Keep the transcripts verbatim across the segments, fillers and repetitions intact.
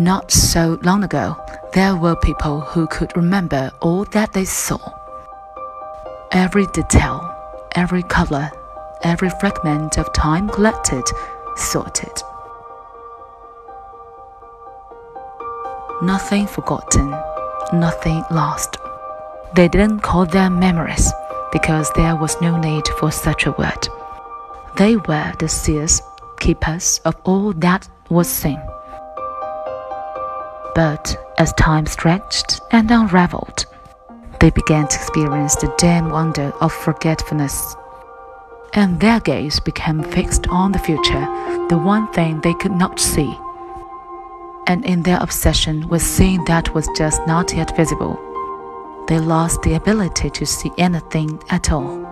Not so long ago, there were people who could remember all that they saw. Every detail, every color, every fragment of time collected, sorted. Nothing forgotten, nothing lost. They didn't call them memories, because there was no need for such a word. They were the seers, keepers of all that was seen. But as time stretched and unraveled, they began to experience the dim wonder of forgetfulness. And their gaze became fixed on the future, the one thing they could not see. And in their obsession with seeing that was just not yet visible, they lost the ability to see anything at all.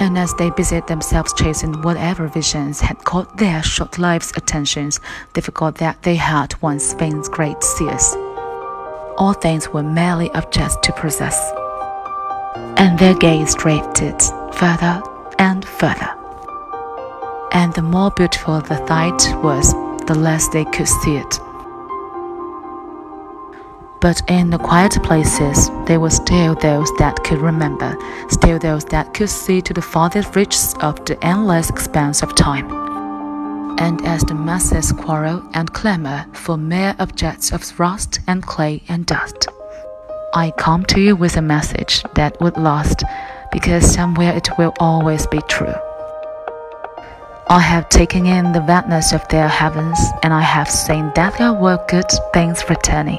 And as they busied themselves chasing whatever visions had caught their short lives' attentions, they forgot that they had once been great seers. All things were merely objects to possess. And their gaze drifted further and further. And the more beautiful the sight was, the less they could see it. But in the quiet places, there were still those that could remember, still those that could see to the farthest reaches of the endless expanse of time. And as the masses quarrel and clamor for mere objects of rust and clay and dust, I come to you with a message that would last, because somewhere it will always be true. I have taken in the vastness of their heavens, and I have seen that there were good things returning.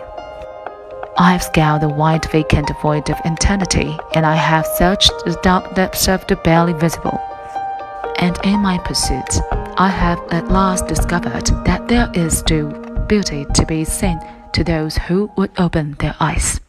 I have scaled the wide vacant void of eternity, and I have searched the dark depths of the barely visible. And in my pursuit, I have at last discovered that there is due beauty to be seen to those who would open their eyes.